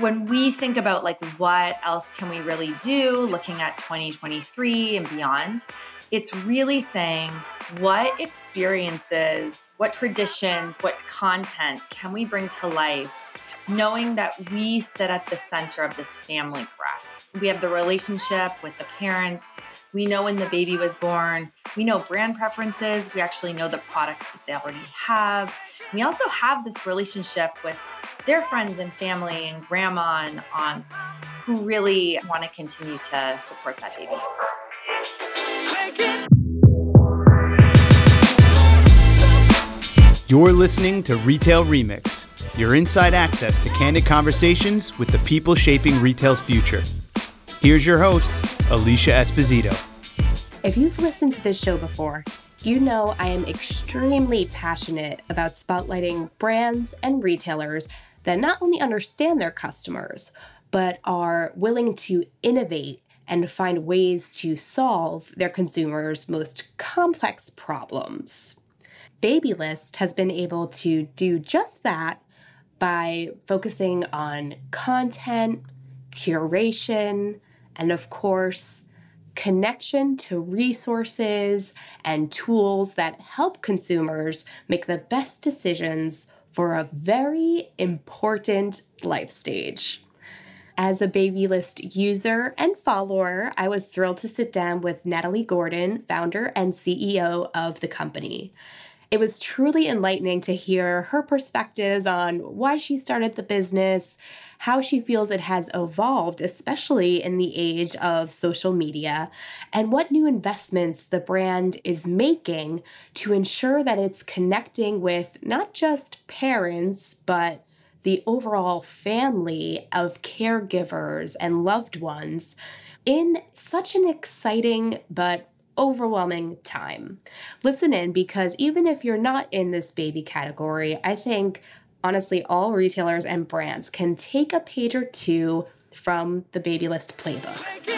when we think about like what else can we really do looking at 2023 and beyond, it's really saying what experiences, what traditions, what content can we bring to life, knowing that we sit at the center of this family graph. We have the relationship with the parents. We know when the baby was born. We know brand preferences. We actually know the products that they already have. We also have this relationship with their friends and family and grandma and aunts who really want to continue to support that baby. You're listening to Retail Remix, your inside access to candid conversations with the people shaping retail's future. Here's your host, Alicia Esposito. If you've listened to this show before, you know I am extremely passionate about spotlighting brands and retailers that not only understand their customers, but are willing to innovate and find ways to solve their consumers' most complex problems. Babylist has been able to do just that by focusing on content, curation, and of course, connection to resources and tools that help consumers make the best decisions for a very important life stage. As a Babylist user and follower, I was thrilled to sit down with Natalie Gordon, founder and CEO of the company. It was truly enlightening to hear her perspectives on why she started the business, how she feels it has evolved, especially in the age of social media, and what new investments the brand is making to ensure that it's connecting with not just parents, but the overall family of caregivers and loved ones in such an exciting but overwhelming time. Listen in, because even if you're not in this baby category, I think honestly all retailers and brands can take a page or two from the Babylist playbook.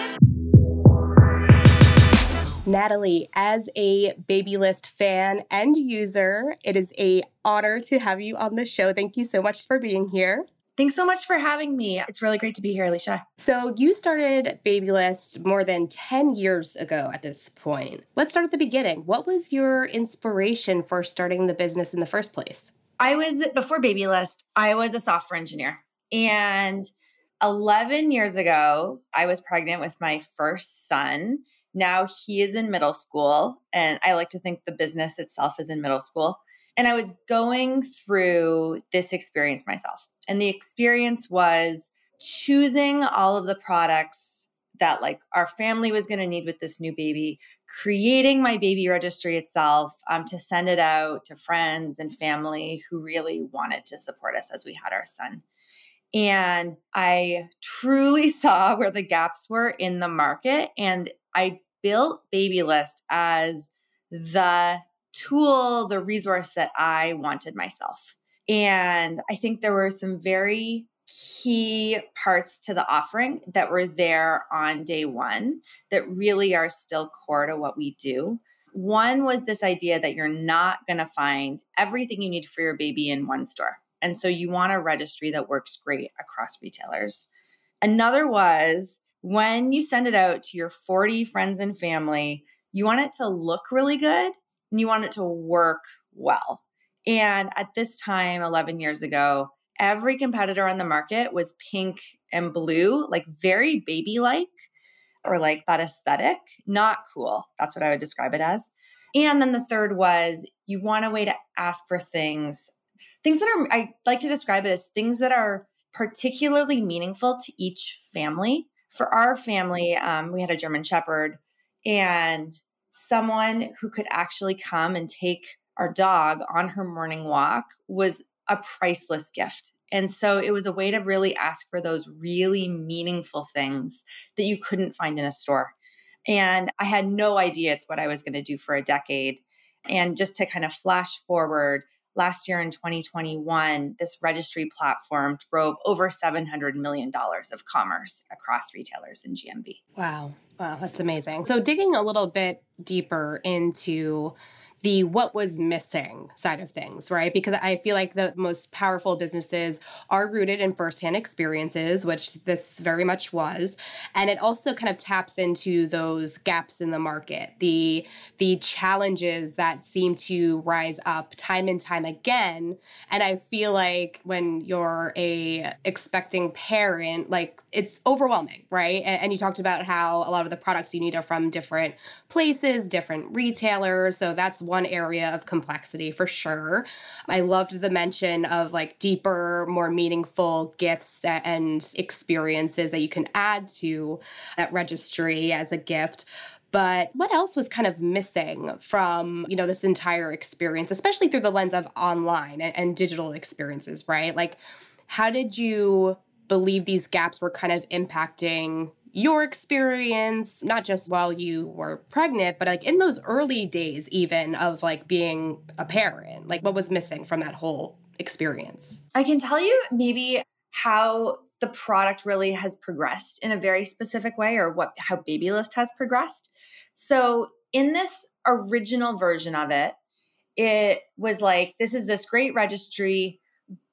Natalie, as a Babylist fan and user, it is an honor to have you on the show. Thank you so much for being here. Thanks so much for having me. It's really great to be here, Alicia. So you started Babylist more than 10 years ago at this point. Let's start at the beginning. What was your inspiration for starting the business in the first place? Before Babylist, I was a software engineer. And 11 years ago, I was pregnant with my first son. Now he is in middle school. And I like to think the business itself is in middle school. And I was going through this experience myself. And the experience was choosing all of the products that like our family was going to need with this new baby, creating my baby registry itself to send it out to friends and family who really wanted to support us as we had our son. And I truly saw where the gaps were in the market. And I built Babylist as the tool, the resource that I wanted myself. And I think there were some very key parts to the offering that were there on day one that really are still core to what we do. One was this idea that you're not going to find everything you need for your baby in one store. And so you want a registry that works great across retailers. Another was when you send it out to your 40 friends and family, you want it to look really good and you want it to work well. And at this time, 11 years ago, every competitor on the market was pink and blue, like very baby-like or like that aesthetic, not cool. That's what I would describe it as. And then the third was you want a way to ask for things that are, I like to describe it as things that are particularly meaningful to each family. For our family, we had a German Shepherd and someone who could actually come and take our dog on her morning walk was a priceless gift. And so it was a way to really ask for those really meaningful things that you couldn't find in a store. And I had no idea it's what I was going to do for a decade. And just to kind of flash forward, last year in 2021, this registry platform drove over $700 million of commerce across retailers in GMV. Wow. Wow, that's amazing. So digging a little bit deeper into the what was missing side of things, right? Because I feel like the most powerful businesses are rooted in firsthand experiences, which this very much was. And it also kind of taps into those gaps in the market, the challenges that seem to rise up time and time again. And I feel like when you're a expecting parent, like it's overwhelming, right? And you talked about how a lot of the products you need are from different places, different retailers. So that's one area of complexity for sure. I loved the mention of like deeper, more meaningful gifts and experiences that you can add to that registry as a gift. But what else was kind of missing from, you know, this entire experience, especially through the lens of online and digital experiences, right? Like, how did you believe these gaps were kind of impacting your experience, not just while you were pregnant, but like in those early days even of like being a parent? Like, what was missing from that whole experience? I can tell you maybe how the product really has progressed in a very specific way, or how Babylist has progressed. So in this original version of it, it was like, this is this great registry,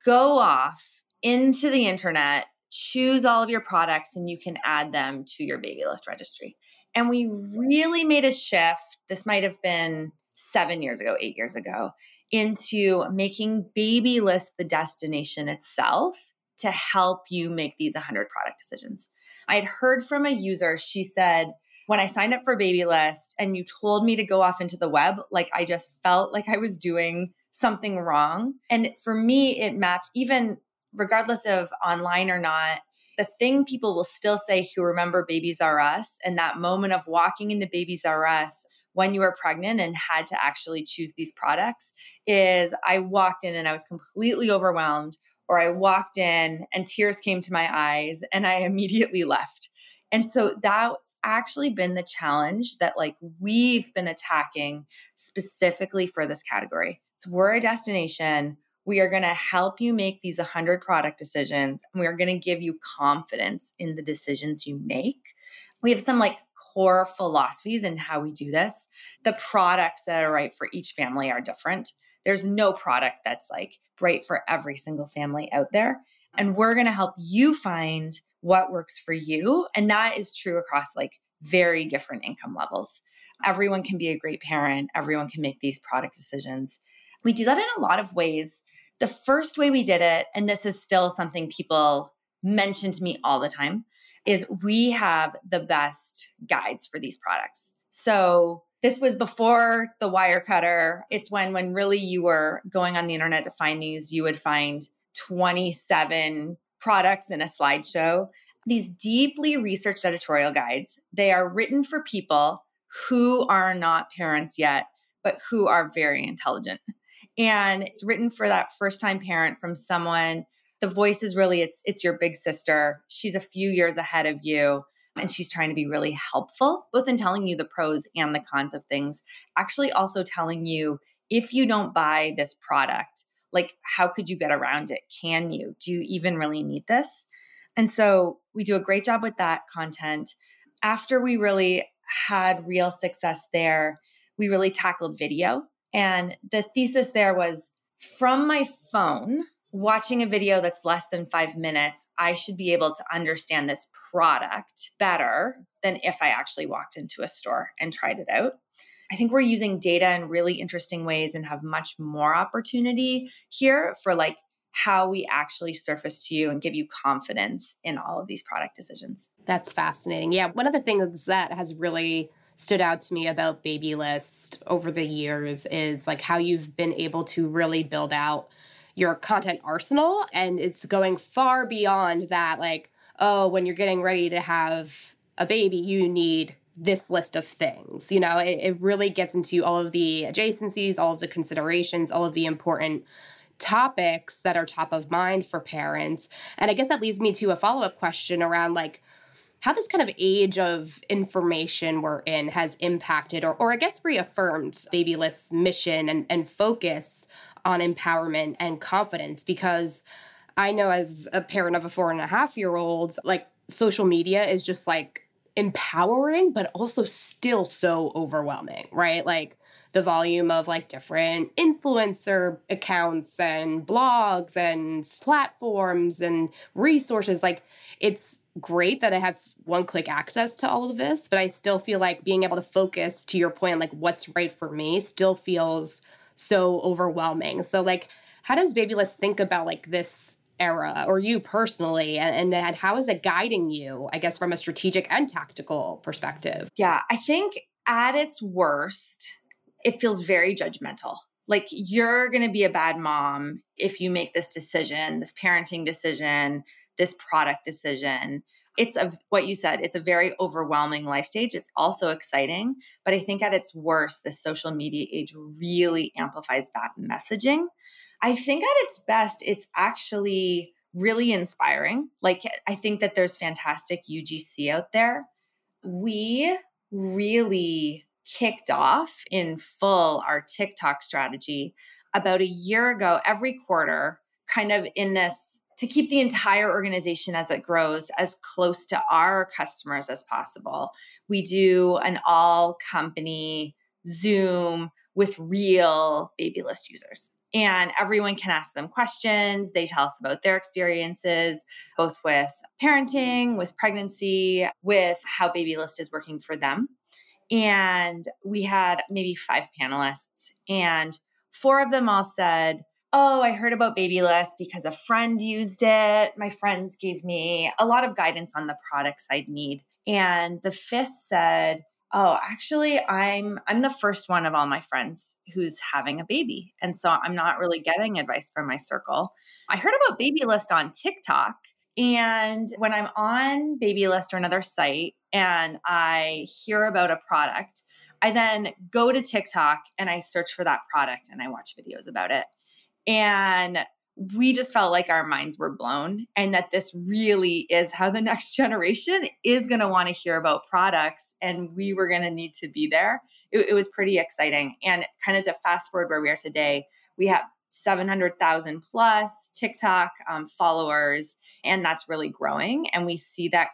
go off into the internet, choose all of your products, and you can add them to your Babylist registry. And we really made a shift, this might have been 7 years ago, 8 years ago, into making Babylist the destination itself to help you make these 100 product decisions. I had heard from a user, she said, when I signed up for Babylist and you told me to go off into the web, like I just felt like I was doing something wrong. And for me, it mapped, even regardless of online or not, the thing people will still say who remember Babies R Us and that moment of walking into Babies R Us when you were pregnant and had to actually choose these products is, I walked in and I was completely overwhelmed, or I walked in and tears came to my eyes and I immediately left. And so that's actually been the challenge that like we've been attacking specifically for this category. So we're a destination. We are going to help you make these 100 product decisions, and we are going to give you confidence in the decisions you make. We have some like core philosophies in how we do this. The products that are right for each family are different. There's no product that's like right for every single family out there. And we're going to help you find what works for you. And that is true across like very different income levels. Everyone can be a great parent. Everyone can make these product decisions. We do that in a lot of ways. The first way we did it, and this is still something people mention to me all the time, is we have the best guides for these products. So this was before the Wirecutter. It's when really you were going on the internet to find these, you would find 27 products in a slideshow. These deeply researched editorial guides, they are written for people who are not parents yet, but who are very intelligent. And it's written for that first-time parent from someone. The voice is really, it's your big sister. She's a few years ahead of you. And she's trying to be really helpful, both in telling you the pros and the cons of things, actually also telling you, if you don't buy this product, like how could you get around it? Can you? Do you even really need this? And so we do a great job with that content. After we really had real success there, we really tackled video. And the thesis there was, from my phone, watching a video that's less than 5 minutes, I should be able to understand this product better than if I actually walked into a store and tried it out. I think we're using data in really interesting ways and have much more opportunity here for like how we actually surface to you and give you confidence in all of these product decisions. That's fascinating. Yeah. One of the things that has really stood out to me about Babylist over the years is like how you've been able to really build out your content arsenal. And it's going far beyond that, like, oh, when you're getting ready to have a baby, you need this list of things. You know, it really gets into all of the adjacencies, all of the considerations, all of the important topics that are top of mind for parents. And I guess that leads me to a follow-up question around like how this kind of age of information we're in has impacted or I guess reaffirmed Babylist's mission and focus on empowerment and confidence. Because I know as a parent of a 4.5-year-old, like social media is just like empowering, but also still so overwhelming, right? Like the volume of like different influencer accounts and blogs and platforms and resources. Like, it's great that I have one-click access to all of this, but I still feel like being able to focus, to your point, like what's right for me still feels so overwhelming. So like, how does Babylist think about like this era, or you personally, and how is it guiding you, I guess, from a strategic and tactical perspective? Yeah, I think at its worst, it feels very judgmental. Like, you're going to be a bad mom if you make this decision, this parenting decision, this product decision. It's what you said, it's a very overwhelming life stage. It's also exciting. But I think at its worst, the social media age really amplifies that messaging. I think at its best, it's actually really inspiring. Like, I think that there's fantastic UGC out there. We really kicked off in full our TikTok strategy about a year ago, every quarter, kind of in this to keep the entire organization as it grows as close to our customers as possible. We do an all company Zoom with real Babylist users. And everyone can ask them questions. They tell us about their experiences, both with parenting, with pregnancy, with how Babylist is working for them. And we had maybe 5 panelists, and 4 of them all said, "Oh, I heard about Babylist because a friend used it. My friends gave me a lot of guidance on the products I'd need." And the 5th said, "Oh, actually, I'm the first one of all my friends who's having a baby. And so I'm not really getting advice from my circle. I heard about Babylist on TikTok. And when I'm on Babylist or another site and I hear about a product, I then go to TikTok and I search for that product and I watch videos about it." And we just felt like our minds were blown, and that this really is how the next generation is going to want to hear about products, and we were going to need to be there. It was pretty exciting. And kind of to fast forward where we are today, we have 700,000 plus TikTok followers, and that's really growing. And we see that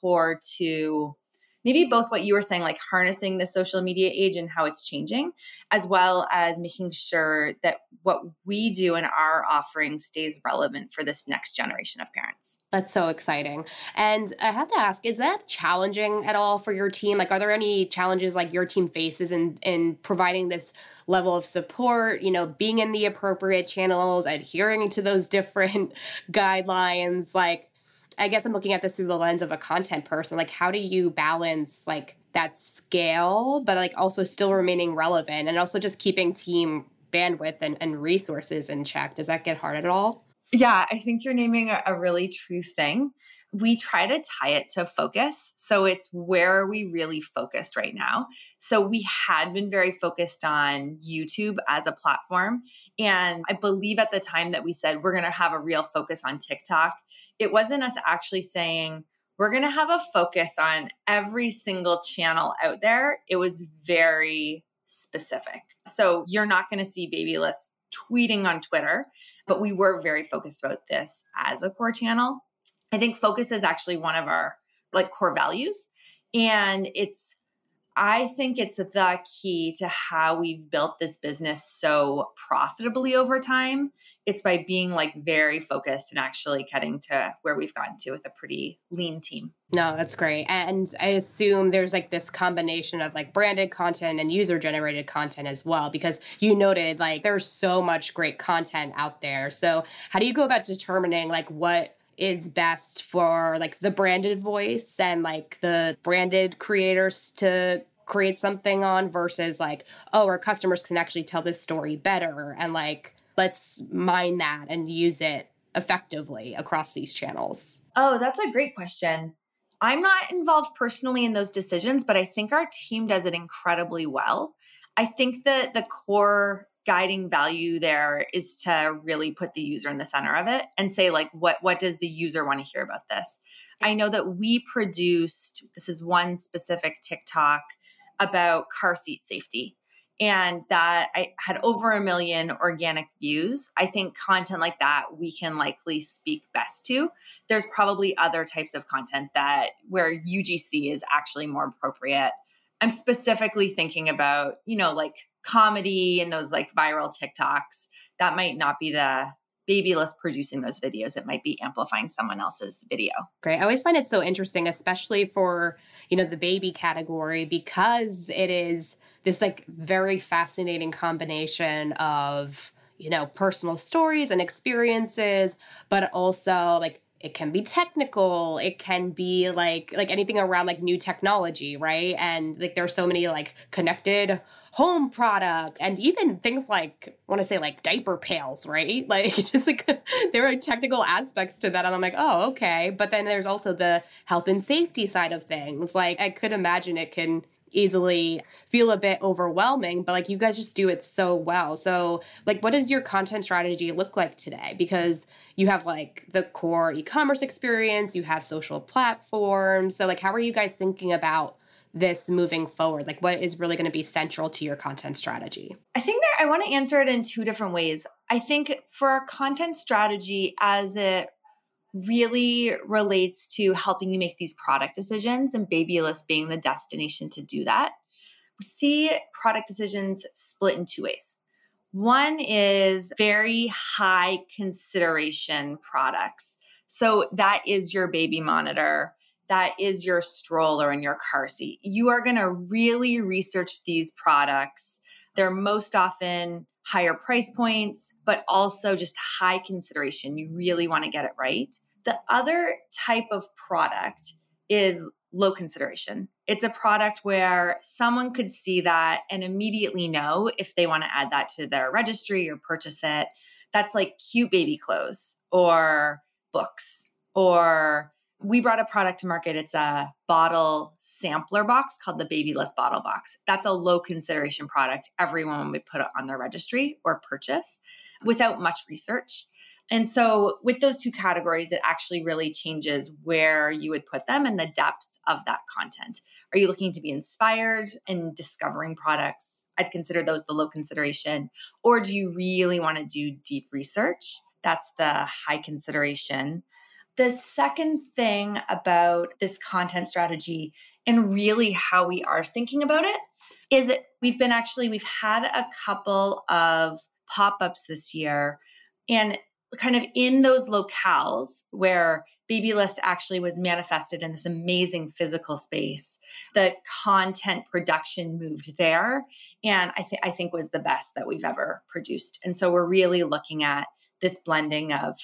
core to maybe both what you were saying, like harnessing the social media age and how it's changing, as well as making sure that what we do in our offering stays relevant for this next generation of parents. That's so exciting. And I have to ask, is that challenging at all for your team? Like, are there any challenges like your team faces in providing this level of support, you know, being in the appropriate channels, adhering to those different guidelines? Like, I guess I'm looking at this through the lens of a content person. Like, how do you balance like that scale, but like also still remaining relevant and also just keeping team bandwidth and resources in check? Does that get hard at all? Yeah, I think you're naming a really true thing. We try to tie it to focus. So it's where are we really focused right now? So we had been very focused on YouTube as a platform. And I believe at the time that we said we're going to have a real focus on TikTok, it wasn't us actually saying we're going to have a focus on every single channel out there. It was very specific. So you're not going to see Babylist tweeting on Twitter, but we were very focused about this as a core channel. I think focus is actually one of our like core values. And I think it's the key to how we've built this business so profitably over time. It's by being like very focused and actually cutting to where we've gotten to with a pretty lean team. No, that's great. And I assume there's like this combination of like branded content and user-generated content as well, because you noted like there's so much great content out there. So how do you go about determining like what is best for like the branded voice and like the branded creators to create something on versus like, oh, our customers can actually tell this story better, and like, let's mine that and use it effectively across these channels? Oh, that's a great question. I'm not involved personally in those decisions, but I think our team does it incredibly well. I think that the core guiding value there is to really put the user in the center of it and say like, what does the user want to hear about this? I know that we produced, this is one specific TikTok about car seat safety, and that I had over 1 million organic views. I think content like that we can likely speak best to. There's probably other types of content that where UGC is actually more appropriate I'm specifically thinking about, you know, like comedy and those like viral TikToks. That might not be the Babylist producing those videos. It might be amplifying someone else's video. Great. I always find it so interesting, especially for, you know, the baby category, because it is this like very fascinating combination of, you know, personal stories and experiences, but also like it can be technical. It can be like anything around like new technology, right? And like there are so many like connected home products and even things like, I want to say like diaper pails, right? Like just like there are technical aspects to that. And I'm like, oh, okay. But then there's also the health and safety side of things. Like I could imagine it can easily feel a bit overwhelming, but like you guys just do it so well. So like, what does your content strategy look like today? Because you have like the core e-commerce experience, you have social platforms. So like, how are you guys thinking about this moving forward? Like what is really going to be central to your content strategy? I think that I want to answer it in two different ways. I think for our content strategy as it really relates to helping you make these product decisions and Babylist being the destination to do that. We see product decisions split in two ways. One is very high consideration products. So that is your baby monitor. That is your stroller and your car seat. You are going to really research these products. They're most often higher price points, but also just high consideration. You really want to get it right. The other type of product is low consideration. It's a product where someone could see that and immediately know if they want to add that to their registry or purchase it. That's like cute baby clothes or books. Or we brought a product to market. It's a bottle sampler box called the Babylist Bottle Box. That's a low consideration product. Everyone would put it on their registry or purchase without much research. And so with those two categories, it actually really changes where you would put them and the depth of that content. Are you looking to be inspired and discovering products? I'd consider those the low consideration. Or do you really want to do deep research? That's the high consideration. The second thing about this content strategy and really how we are thinking about it is that we've had a couple of pop-ups this year, and kind of in those locales where Babylist actually was manifested in this amazing physical space, the content production moved there. And I think was the best that we've ever produced. And so we're really looking at this blending of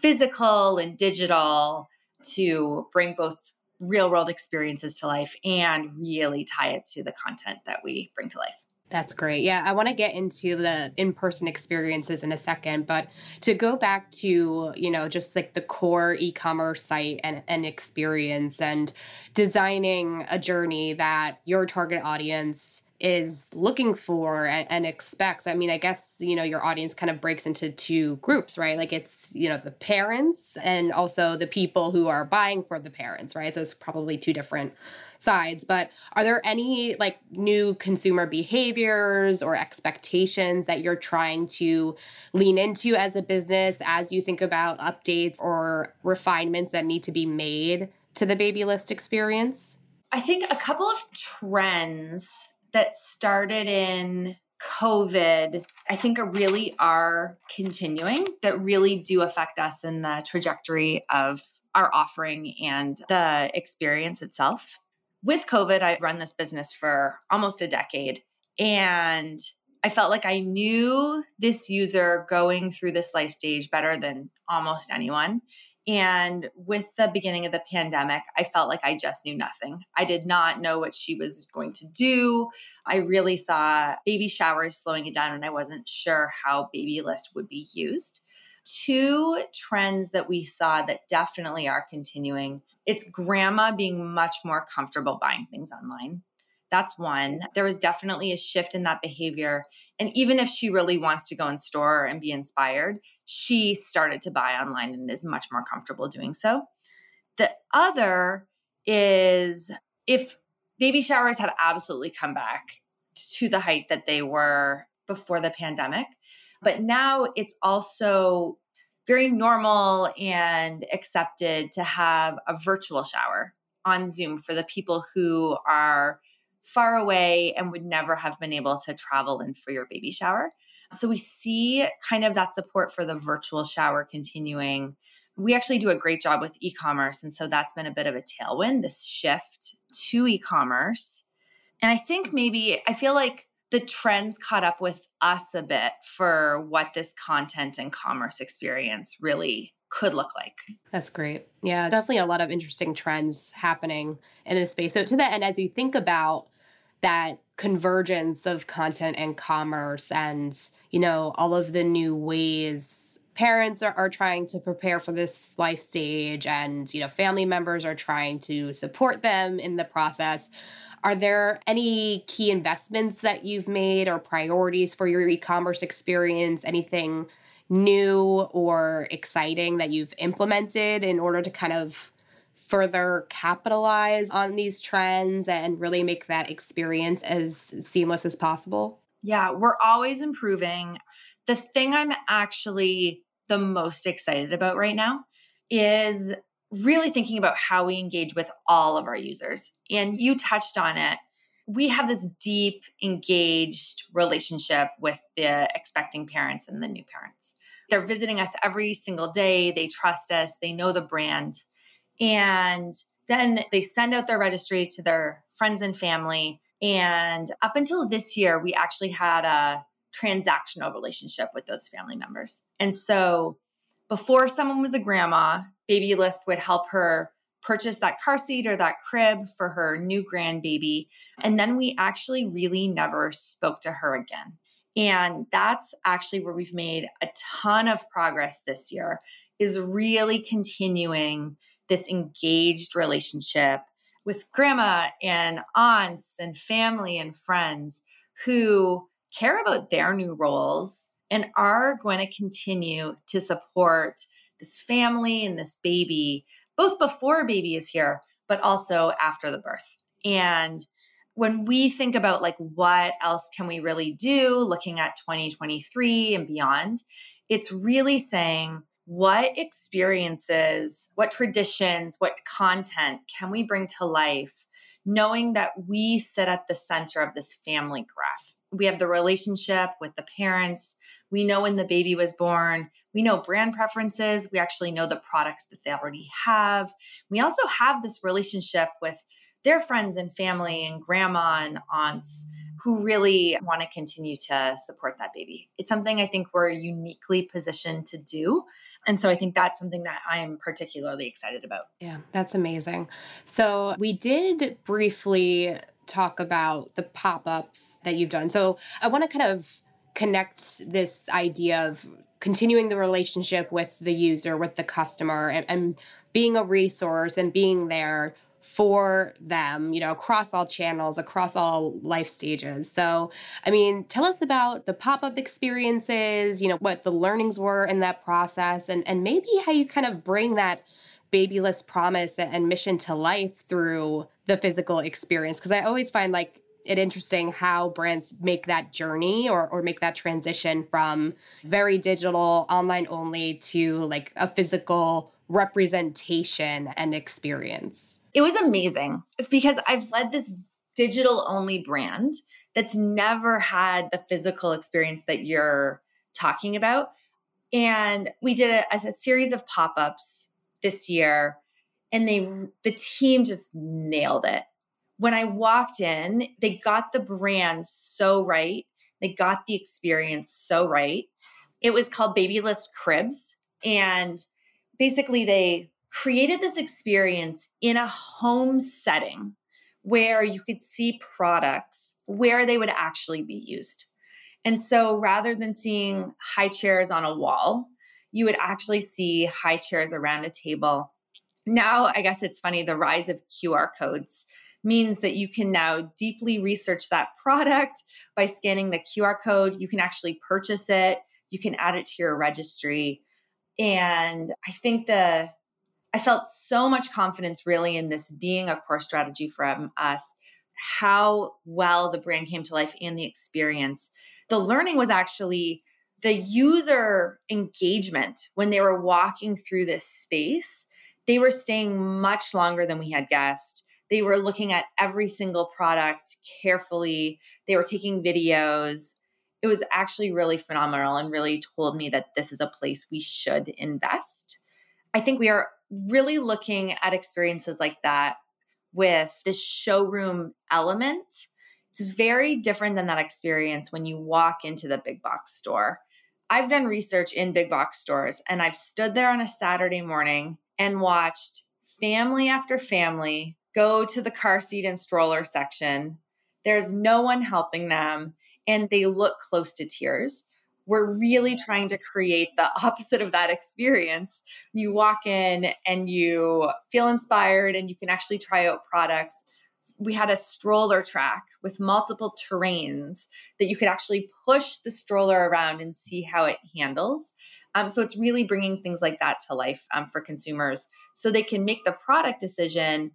physical and digital to bring both real world experiences to life and really tie it to the content that we bring to life. That's great. Yeah, I want to get into the in-person experiences in a second, but to go back to, you know, just like the core e-commerce site and experience and designing a journey that your target audience is looking for and expects. I mean, I guess, you know, your audience kind of breaks into two groups, right? Like it's, you know, the parents and also the people who are buying for the parents, right? So it's probably two different sides. But are there any like new consumer behaviors or expectations that you're trying to lean into as a business as you think about updates or refinements that need to be made to the Babylist experience? I think a couple of trends that started in COVID, I think really are continuing, that really do affect us in the trajectory of our offering and the experience itself. With COVID, I run this business for almost a decade, and I felt like I knew this user going through this life stage better than almost anyone. And with the beginning of the pandemic, I felt like I just knew nothing. I did not know what she was going to do. I really saw baby showers slowing it down, and I wasn't sure how Babylist would be used. Two trends that we saw that definitely are continuing. It's grandma being much more comfortable buying things online. That's one. There was definitely a shift in that behavior. And even if she really wants to go in store and be inspired, she started to buy online and is much more comfortable doing so. The other is if baby showers have absolutely come back to the height that they were before the pandemic, but now it's also very normal and accepted to have a virtual shower on Zoom for the people who are far away and would never have been able to travel in for your baby shower. So we see kind of that support for the virtual shower continuing. We actually do a great job with e-commerce. And so that's been a bit of a tailwind, this shift to e-commerce. And I think maybe, I feel like the trends caught up with us a bit for what this content and commerce experience really could look like. That's great. Yeah, definitely a lot of interesting trends happening in this space. So to that end, as you think about that convergence of content and commerce and, you know, all of the new ways parents are trying to prepare for this life stage and, you know, family members are trying to support them in the process, are there any key investments that you've made or priorities for your e-commerce experience? Anything new or exciting that you've implemented in order to kind of further capitalize on these trends and really make that experience as seamless as possible? Yeah, we're always improving. The thing I'm actually the most excited about right now is really thinking about how we engage with all of our users. And you touched on it. We have this deep, engaged relationship with the expecting parents and the new parents. They're visiting us every single day. They trust us. They know the brand. And then they send out their registry to their friends and family. And up until this year, we actually had a transactional relationship with those family members. And so before someone was a grandma, Babylist would help her purchase that car seat or that crib for her new grandbaby. And then we actually really never spoke to her again. And that's actually where we've made a ton of progress this year, is really continuing this engaged relationship with grandma and aunts and family and friends who care about their new roles and are going to continue to support this family and this baby, both before baby is here, but also after the birth. And when we think about like, what else can we really do looking at 2023 and beyond, it's really saying, what experiences, what traditions, what content can we bring to life, knowing that we sit at the center of this family graph? We have the relationship with the parents. We know when the baby was born. We know brand preferences. We actually know the products that they already have. We also have this relationship with their friends and family and grandma and aunts who really want to continue to support that baby. It's something I think we're uniquely positioned to do. And so I think that's something that I'm particularly excited about. Yeah, that's amazing. So we did briefly talk about the pop-ups that you've done. So I want to kind of connect this idea of continuing the relationship with the user, with the customer, and being a resource and being there for them, you know, across all channels, across all life stages. So, I mean, tell us about the pop-up experiences, you know, what the learnings were in that process, and maybe how you kind of bring that Babylist promise and mission to life through the physical experience. Because I always find like it interesting how brands make that journey or make that transition from very digital, online only to like a physical representation and experience. It was amazing because I've led this digital only brand that's never had the physical experience that you're talking about. And we did a series of pop-ups this year, and the team just nailed it. When I walked in, they got the brand so right. They got the experience so right. It was called Babylist Cribs. And basically they created this experience in a home setting where you could see products where they would actually be used. And so rather than seeing high chairs on a wall, you would actually see high chairs around a table. Now, I guess it's funny, the rise of QR codes means that you can now deeply research that product by scanning the QR code. You can actually purchase it. You can add it to your registry. And I think I felt so much confidence really in this being a core strategy from us, how well the brand came to life and the experience. The learning was actually the user engagement. When they were walking through this space, they were staying much longer than we had guessed. They were looking at every single product carefully. They were taking videos. It was actually really phenomenal and really told me that this is a place we should invest. I think we are really looking at experiences like that with this showroom element. It's very different than that experience when you walk into the big box store. I've done research in big box stores, and I've stood there on a Saturday morning and watched family after family go to the car seat and stroller section. There's no one helping them, and they look close to tears. We're really trying to create the opposite of that experience. You walk in and you feel inspired and you can actually try out products. We had a stroller track with multiple terrains that you could actually push the stroller around and see how it handles. So it's really bringing things like that to life for consumers so they can make the product decision.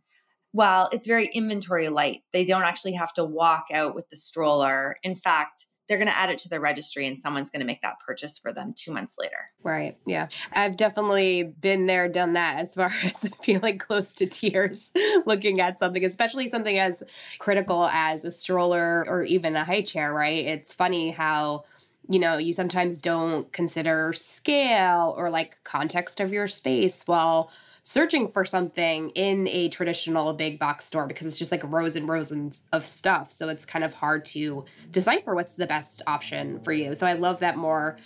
While it's very inventory light, they don't actually have to walk out with the stroller. In fact, they're going to add it to their registry and someone's going to make that purchase for them 2 months later. Right. Yeah. I've definitely been there, done that as far as feeling close to tears looking at something, especially something as critical as a stroller or even a high chair, right? It's funny how, you know, you sometimes don't consider scale or like context of your space while searching for something in a traditional big box store because it's just like rows and rows of stuff. So it's kind of hard to decipher what's the best option for you. So I love that more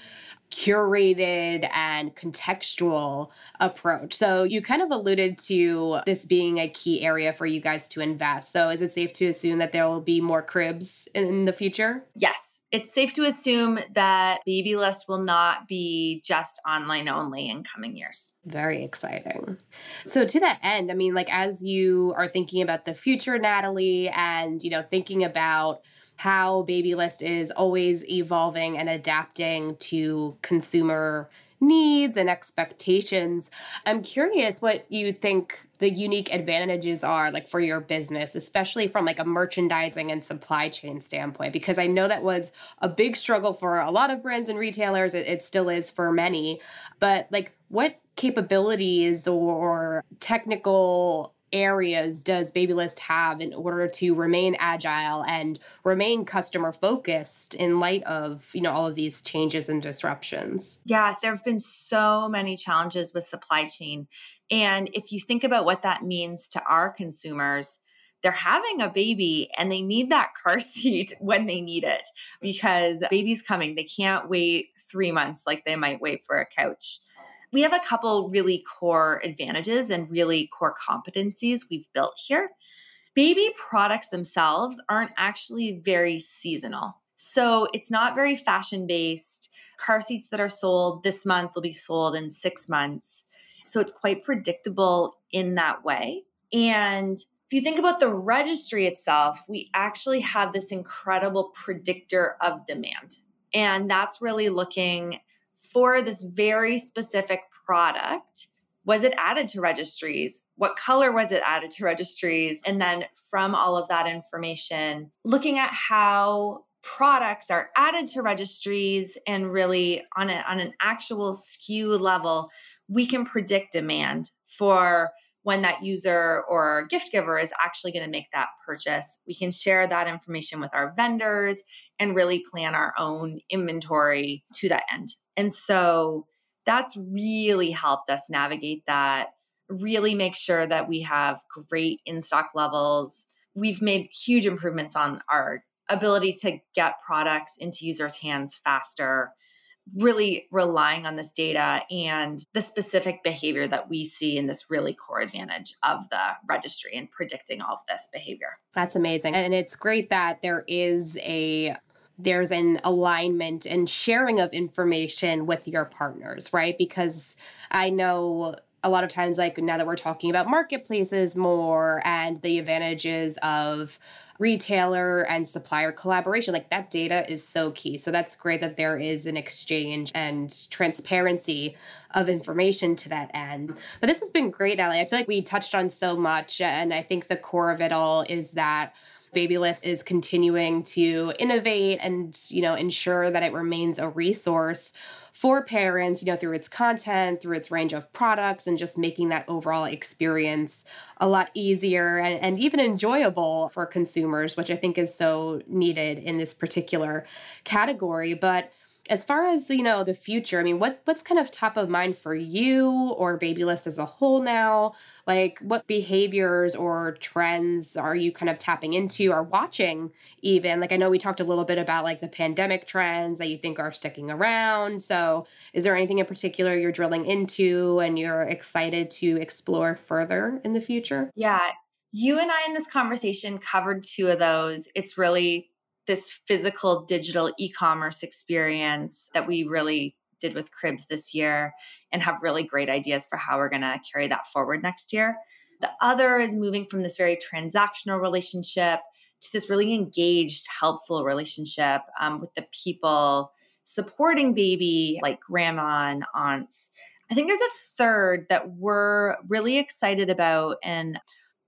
curated and contextual approach. So you kind of alluded to this being a key area for you guys to invest. So is it safe to assume that there will be more cribs in the future? Yes. It's safe to assume that Babylist will not be just online only in coming years. Very exciting. So to that end, I mean, like as you are thinking about the future, Natalie, and, you know, thinking about how Babylist is always evolving and adapting to consumer needs and expectations. I'm curious what you think the unique advantages are like for your business, especially from like a merchandising and supply chain standpoint, because I know that was a big struggle for a lot of brands and retailers. It still is for many, but like what capabilities or technical areas does Babylist have in order to remain agile and remain customer focused in light of, you know, all of these changes and disruptions? Yeah, there have been so many challenges with supply chain. And if you think about what that means to our consumers, they're having a baby and they need that car seat when they need it because baby's coming. They can't wait 3 months like they might wait for a couch. We have a couple really core advantages and really core competencies we've built here. Baby products themselves aren't actually very seasonal. So it's not very fashion-based. Car seats that are sold this month will be sold in 6 months. So it's quite predictable in that way. And if you think about the registry itself, we actually have this incredible predictor of demand. And that's really looking for this very specific product. Was it added to registries? What color was it added to registries? And then from all of that information, looking at how products are added to registries and really on an actual SKU level, we can predict demand for when that user or gift giver is actually going to make that purchase. We can share that information with our vendors and really plan our own inventory to that end. And so that's really helped us navigate that, really make sure that we have great in-stock levels. We've made huge improvements on our ability to get products into users' hands faster, really relying on this data and the specific behavior that we see in this really core advantage of the registry and predicting all of this behavior. That's amazing. And it's great that there's an alignment and sharing of information with your partners, right? Because I know a lot of times, like now that we're talking about marketplaces more and the advantages of retailer and supplier collaboration, like that data is so key. So that's great that there is an exchange and transparency of information to that end. But this has been great, Natalie. I feel like we touched on so much. And I think the core of it all is that Babylist is continuing to innovate and, you know, ensure that it remains a resource for parents, you know, through its content, through its range of products, and just making that overall experience a lot easier and even enjoyable for consumers, which I think is so needed in this particular category. But as far as, you know, the future, I mean, what's kind of top of mind for you or Babylist as a whole now? Like, what behaviors or trends are you kind of tapping into or watching even? Like, I know we talked a little bit about, like, the pandemic trends that you think are sticking around. So is there anything in particular you're drilling into and you're excited to explore further in the future? Yeah. You and I in this conversation covered two of those. It's really this physical digital e-commerce experience that we really did with Cribs this year and have really great ideas for how we're going to carry that forward next year. The other is moving from this very transactional relationship to this really engaged, helpful relationship with the people supporting baby, like grandma and aunts. I think there's a third that we're really excited about and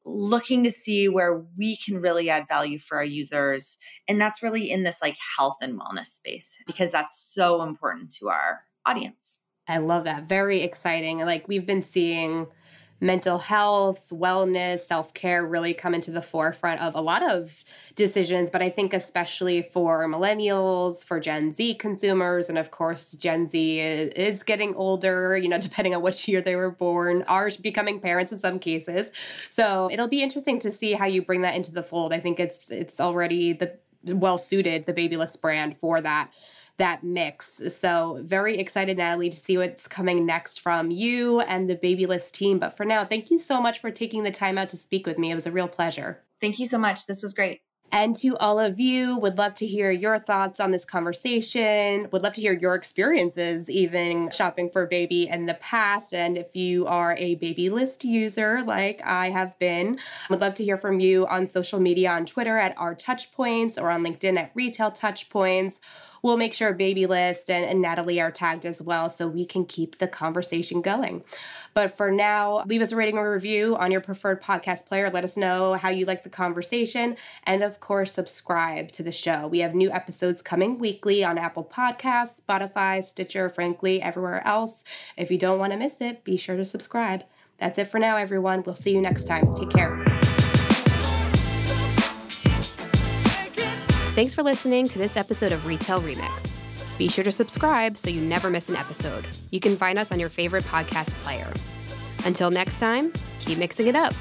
looking to see where we can really add value for our users. And that's really in this like health and wellness space, because that's so important to our audience. I love that. Very exciting. Like, we've been seeing mental health, wellness, self-care really come into the forefront of a lot of decisions, but I think especially for millennials, for Gen Z consumers, and of course, Gen Z is getting older, you know, depending on which year they were born, are becoming parents in some cases. So it'll be interesting to see how you bring that into the fold. I think it's already well-suited, the Babylist brand, for that mix. So very excited, Natalie, to see what's coming next from you and the Babylist team. But for now, thank you so much for taking the time out to speak with me. It was a real pleasure. Thank you so much. This was great. And to all of you, would love to hear your thoughts on this conversation, would love to hear your experiences even shopping for baby in the past. And if you are a Babylist user like I have been, would love to hear from you on social media, on Twitter at Our Touchpoints or on LinkedIn at Retail Touchpoints. We'll make sure Babylist and Natalie are tagged as well so we can keep the conversation going. But for now, leave us a rating or review on your preferred podcast player. Let us know how you like the conversation. And of course, subscribe to the show. We have new episodes coming weekly on Apple Podcasts, Spotify, Stitcher, frankly, everywhere else. If you don't want to miss it, be sure to subscribe. That's it for now, everyone. We'll see you next time. Take care. Thanks for listening to this episode of Retail Remix. Be sure to subscribe so you never miss an episode. You can find us on your favorite podcast player. Until next time, keep mixing it up.